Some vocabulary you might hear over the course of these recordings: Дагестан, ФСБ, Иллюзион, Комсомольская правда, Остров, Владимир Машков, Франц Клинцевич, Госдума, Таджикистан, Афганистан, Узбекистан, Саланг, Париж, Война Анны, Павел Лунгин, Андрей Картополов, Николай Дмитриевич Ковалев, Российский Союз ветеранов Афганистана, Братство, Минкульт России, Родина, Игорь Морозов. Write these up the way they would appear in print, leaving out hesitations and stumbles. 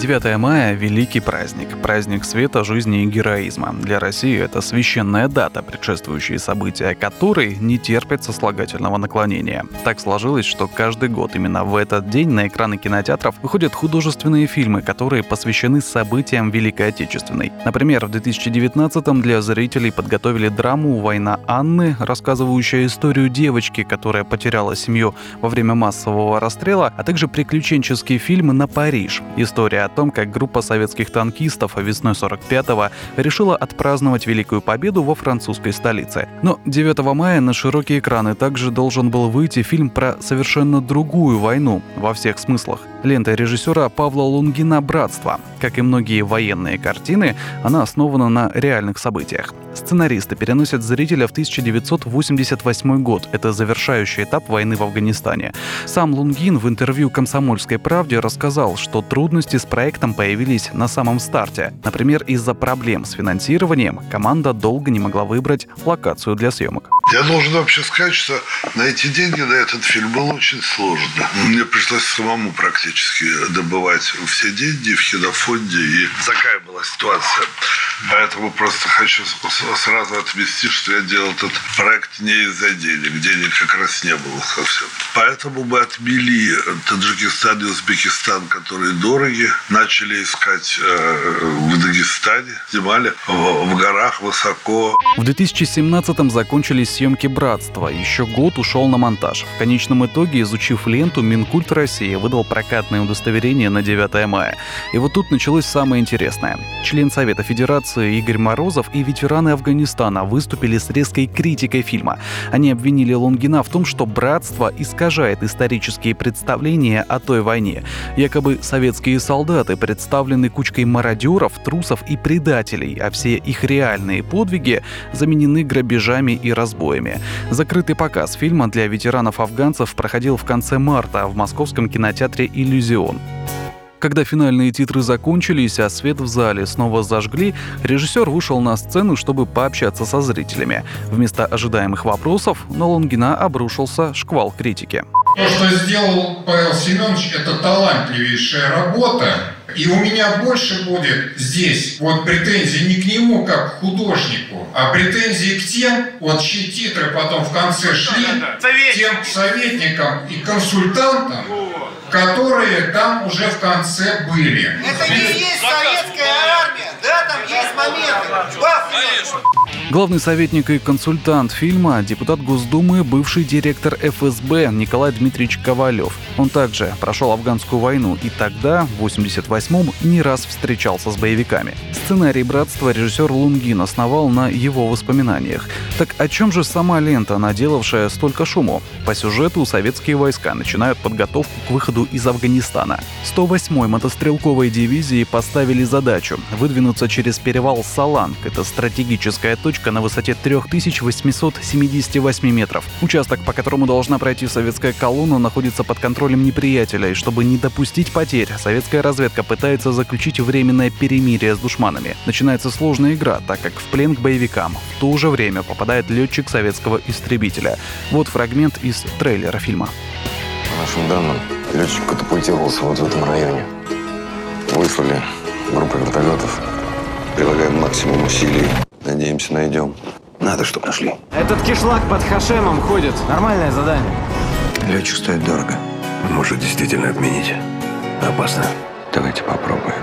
9 мая – великий праздник. Праздник света, жизни и героизма. Для России это священная дата, предшествующие события которой не терпят сослагательного наклонения. Так сложилось, что каждый год именно в этот день на экраны кинотеатров выходят художественные фильмы, которые посвящены событиям Великой Отечественной. Например, в 2019-м для зрителей подготовили драму «Война Анны», рассказывающая историю девочки, которая потеряла семью во время массового расстрела, а также приключенческий фильм «На Париж». История о том, как группа советских танкистов весной 45-го решила отпраздновать Великую Победу во французской столице. Но 9 мая на широкие экраны также должен был выйти фильм про совершенно другую войну во всех смыслах. Лента режиссера Павла Лунгина «Братство». Как и многие военные картины, она основана на реальных событиях. Сценаристы переносят зрителя в 1988 год. Это завершающий этап войны в Афганистане. Сам Лунгин в интервью «Комсомольской правде» рассказал, что трудности с проектом появились на самом старте. Например, из-за проблем с финансированием команда долго не могла выбрать локацию для съемок. Я должен вообще сказать, что найти деньги на этот фильм было очень сложно. Мне пришлось самому практически добывать все деньги в кинофонде, и такая была ситуация. Поэтому просто хочу сразу отмести, что я делал этот проект не из-за денег. Денег как раз не было совсем. Поэтому мы отмели Таджикистан и Узбекистан, которые дороги. Начали искать в Дагестане, снимали в горах высоко. В 2017-м закончились съемки «Братства». Еще год ушел на монтаж. В конечном итоге, изучив ленту, Минкульт России выдал прокатное удостоверение на 9 мая. И вот тут началось самое интересное. Член Совета Федерации Игорь Морозов и ветераны Афганистана выступили с резкой критикой фильма. Они обвинили Лунгина в том, что «Братство» искажает исторические представления о той войне. Якобы советские солдаты представлены кучкой мародеров, трусов и предателей, а все их реальные подвиги заменены грабежами и разбоями. Закрытый показ фильма для ветеранов-афганцев проходил в конце марта в московском кинотеатре «Иллюзион». Когда финальные титры закончились, а свет в зале снова зажгли, режиссер вышел на сцену, чтобы пообщаться со зрителями. Вместо ожидаемых вопросов на Лунгина обрушился шквал критики. То, что сделал Павел Семенович, это талантливейшая работа. И у меня больше будет здесь вот претензий не к нему, как к художнику, а претензии к тем, вот чьи титры потом в конце шли, тем советникам и консультантам, которые там уже в конце были. Это не есть советская армия, да, там есть моменты. Главный советник и консультант фильма – депутат Госдумы, бывший директор ФСБ Николай Дмитриевич Ковалев. Он также прошел афганскую войну и тогда, в 1988-м, не раз встречался с боевиками. Сценарий «Братства» режиссер Лунгин основал на его воспоминаниях. Так о чем же сама лента, наделавшая столько шуму? По сюжету советские войска начинают подготовку к выходу из Афганистана. 108-й мотострелковой дивизии поставили задачу – выдвинуться через перевал Саланг. Это стратегическая точка на высоте 3878 метров. Участок, по которому должна пройти советская колонна, находится под контролем неприятеля, и чтобы не допустить потерь, советская разведка пытается заключить временное перемирие с душманами. Начинается сложная игра, так как в плен к боевикам в то же время попадает летчик советского истребителя. Вот фрагмент из трейлера фильма. По нашим данным, летчик катапультировался вот в этом районе. Выслали группу вертолетов, прилагаем максимум усилий. Надеемся, найдем. Надо, чтобы нашли. Этот кишлак под Хашемом ходит. Нормальное задание. Летчик стоит дорого. Может, действительно отменить. Опасно. Давайте попробуем.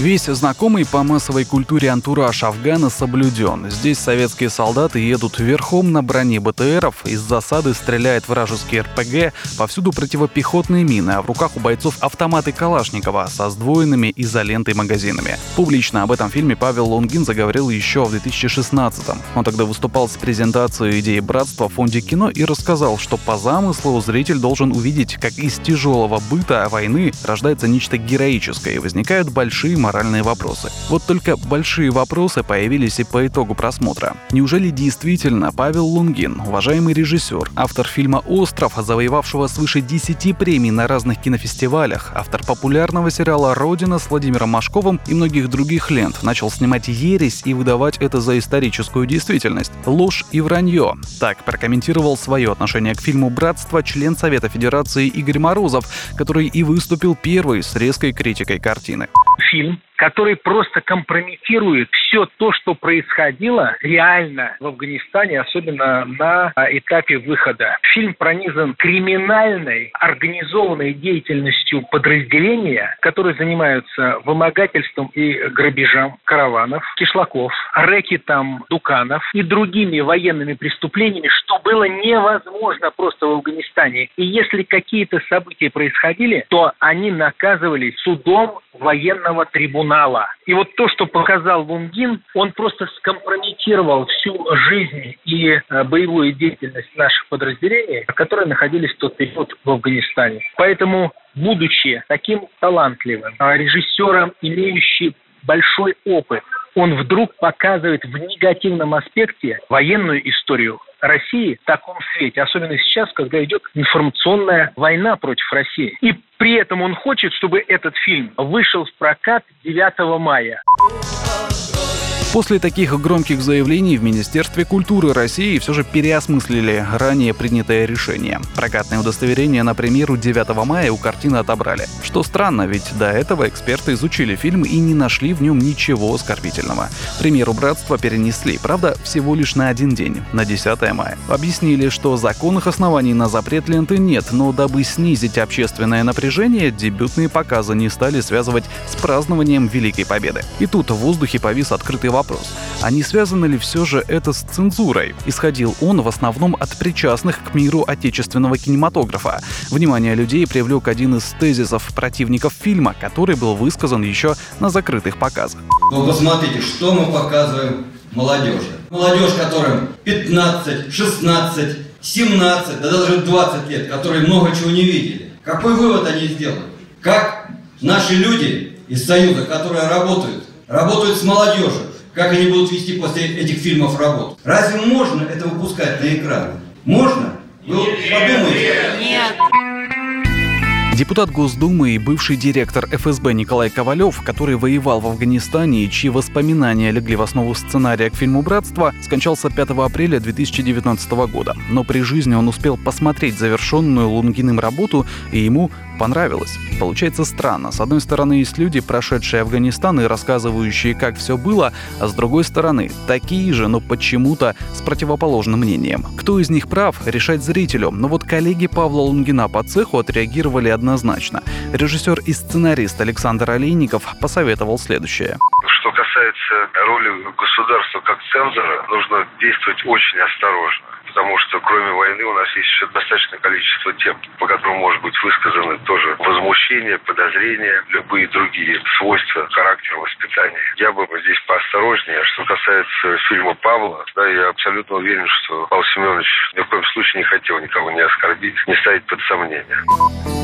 Весь знакомый по массовой культуре антураж Афгана соблюден. Здесь советские солдаты едут верхом на броне БТРов, из засады стреляет вражеский РПГ, повсюду противопехотные мины, а в руках у бойцов автоматы Калашникова со сдвоенными изолентой магазинами. Публично об этом фильме Павел Лунгин заговорил еще в 2016-м. Он тогда выступал с презентацией идеи «Братства» в фонде кино и рассказал, что по замыслу зритель должен увидеть, как из тяжелого быта войны рождается нечто героическое и возникают большие моральные вопросы. Вот только большие вопросы появились и по итогу просмотра. Неужели действительно Павел Лунгин, уважаемый режиссер, автор фильма «Остров», завоевавшего свыше 10 премий на разных кинофестивалях, автор популярного сериала «Родина» с Владимиром Машковым и многих других лент, начал снимать ересь и выдавать это за историческую действительность? Ложь и вранье. Так прокомментировал свое отношение к фильму «Братство» член Совета Федерации Игорь Морозов, который и выступил первый с резкой критикой картины. Фильм, который просто компрометирует все то, что происходило реально в Афганистане, особенно на этапе выхода. Фильм пронизан криминальной, организованной деятельностью подразделения, которые занимаются вымогательством и грабежом караванов, кишлаков, рэкетом дуканов и другими военными преступлениями, что было невозможно просто в Афганистане. И если какие-то события происходили, то они наказывались судом военного трибунала. И вот то, что показал Лунгин, он просто скомпрометировал всю жизнь и боевую деятельность наших подразделений, которые находились в тот период в Афганистане. Поэтому, будучи таким талантливым режиссером, имеющим большой опыт, он вдруг показывает в негативном аспекте военную историю России в таком свете, особенно сейчас, когда идет информационная война против России. И при этом он хочет, чтобы этот фильм вышел в прокат 9 мая. После таких громких заявлений в Министерстве культуры России все же переосмыслили ранее принятое решение. Прокатное удостоверение на премьеру 9 мая у картины отобрали. Что странно, ведь до этого эксперты изучили фильм и не нашли в нем ничего оскорбительного. Премьеру «Братства» перенесли, правда, всего лишь на один день, на 10 мая. Объяснили, что законных оснований на запрет ленты нет, но дабы снизить общественное напряжение, дебютные показы не стали связывать с празднованием Великой Победы. И тут в воздухе повис открытый вопрос, а не связано ли все же это с цензурой? Исходил он в основном от причастных к миру отечественного кинематографа. Внимание людей привлек один из тезисов противников фильма, который был высказан еще на закрытых показах. Ну посмотрите, что мы показываем молодежи. Молодежь, которым 15, 16, 17, да даже 20 лет, которые много чего не видели. Какой вывод они сделали? Как наши люди из Союза, которые работают с молодежью, как они будут вести после этих фильмов работу? Разве можно это выпускать на экраны? Можно? Вы подумайте. Нет. Депутат Госдумы и бывший директор ФСБ Николай Ковалев, который воевал в Афганистане и чьи воспоминания легли в основу сценария к фильму «Братство», скончался 5 апреля 2019 года. Но при жизни он успел посмотреть завершенную Лунгиным работу, и ему понравилось. Получается странно. С одной стороны, есть люди, прошедшие Афганистан и рассказывающие, как все было, а с другой стороны, такие же, но почему-то с противоположным мнением. Кто из них прав, решать зрителю. Но вот коллеги Павла Лунгина по цеху отреагировали однозначно. Режиссер и сценарист Александр Олейников посоветовал следующее. Что касается роли государства как цензора, нужно действовать очень осторожно, потому что кроме войны у нас есть еще достаточное количество тем, по которым может быть высказаны тоже возмущения, подозрения, любые другие свойства характера воспитания. Я бы здесь поосторожнее. Что касается фильма Павла, да, я абсолютно уверен, что Павел Семенович ни в коем случае не хотел никого не оскорбить, не ставить под сомнение.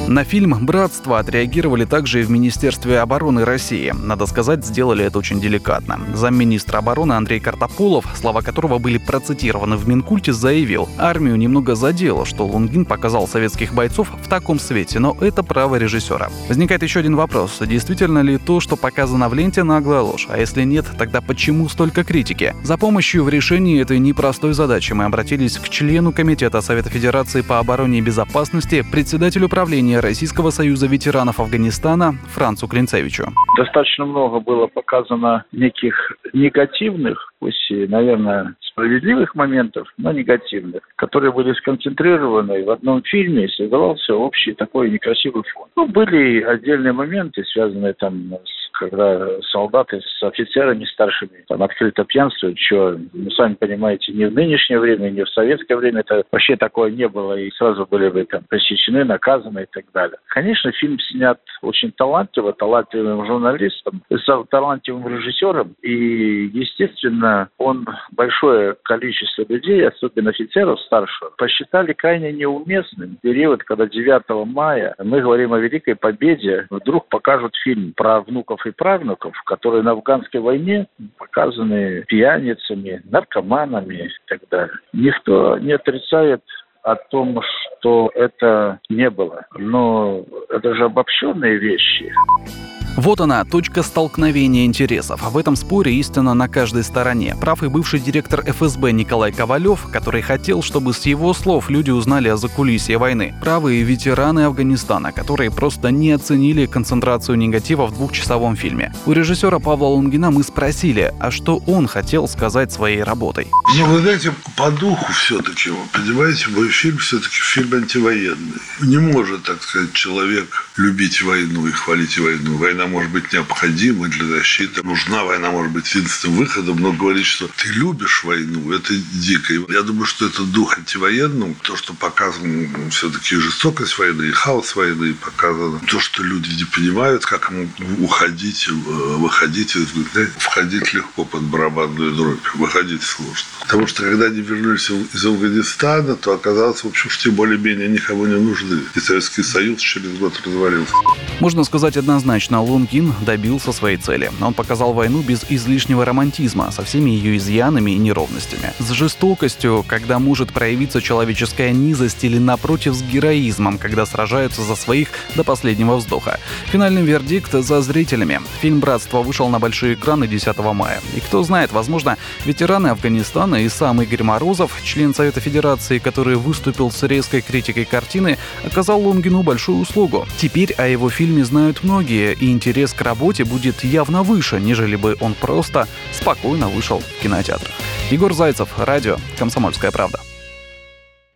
На фильм «Братство» отреагировали также и в Министерстве обороны России. Надо сказать, сделали это очень деликатно. Замминистра обороны Андрей Картополов, слова которого были процитированы в Минкульте, заявил: «Армию немного задело, что Лунгин показал советских бойцов в таком свете, но это право режиссера». Возникает еще один вопрос. Действительно ли то, что показано в ленте, наглая ложь? А если нет, тогда почему столько критики? За помощью в решении этой непростой задачи мы обратились к члену Комитета Совета Федерации по обороне и безопасности, председателю правления Российского Союза ветеранов Афганистана Францу Клинцевичу. Достаточно много было показано неких негативных, пусть и, наверное, справедливых моментов, но негативных, которые были сконцентрированы в одном фильме, и создавался общий такой некрасивый фон. Ну, были отдельные моменты, связанные там с, когда солдаты с офицерами старшими там открыто пьянствуют, что, ну, сами понимаете, не в нынешнее время, не в советское время это вообще такое не было, и сразу были бы там пресечены, наказаны и так далее. Конечно, фильм снят очень талантливо, талантливым журналистом, талантливым режиссером, и, естественно, он большое количество людей, особенно офицеров старшего, посчитали крайне неуместным период, когда 9 мая мы говорим о Великой Победе, вдруг покажут фильм про внуков и правнуков, которые на афганской войне показаны пьяницами, наркоманами и так далее. Никто не отрицает о том, что это не было. Но это же обобщенные вещи. Вот она, точка столкновения интересов. В этом споре истина на каждой стороне. Прав и бывший директор ФСБ Николай Ковалев, который хотел, чтобы с его слов люди узнали о закулисье войны. Правы и ветераны Афганистана, которые просто не оценили концентрацию негатива в двухчасовом фильме. У режиссера Павла Лунгина мы спросили, а что он хотел сказать своей работой. Ну, вы знаете, по духу все-таки, понимаете, мой фильм все-таки фильм антивоенный. Не может, так сказать, человек любить войну и хвалить войну. Война может быть необходима для защиты. Нужна война, может быть, единственным выходом. Но говорить, что ты любишь войну, это дико. Я думаю, что это дух антивоенного. То, что показано все-таки жестокость войны и хаос войны, показано то, что люди не понимают, как им уходить, выходить. Входить легко под барабанную дробь, выходить сложно. Потому что, когда они вернулись из Афганистана, то оказалось, в общем, что более-менее никого не нужны. И Советский Союз через год развалился. Можно сказать однозначно, Лунгин добился своей цели. Он показал войну без излишнего романтизма, со всеми ее изъянами и неровностями. С жестокостью, когда может проявиться человеческая низость, или, напротив, с героизмом, когда сражаются за своих до последнего вздоха. Финальный вердикт за зрителями. Фильм «Братство» вышел на большие экраны 10 мая. И кто знает, возможно, ветераны Афганистана и сам Игорь Морозов, член Совета Федерации, который выступил с резкой критикой картины, оказал Лунгину большую услугу. Теперь о его фильме знают многие, и интерес к работе будет явно выше, нежели бы он просто спокойно вышел в кинотеатрах. Егор Зайцев, радио «Комсомольская правда».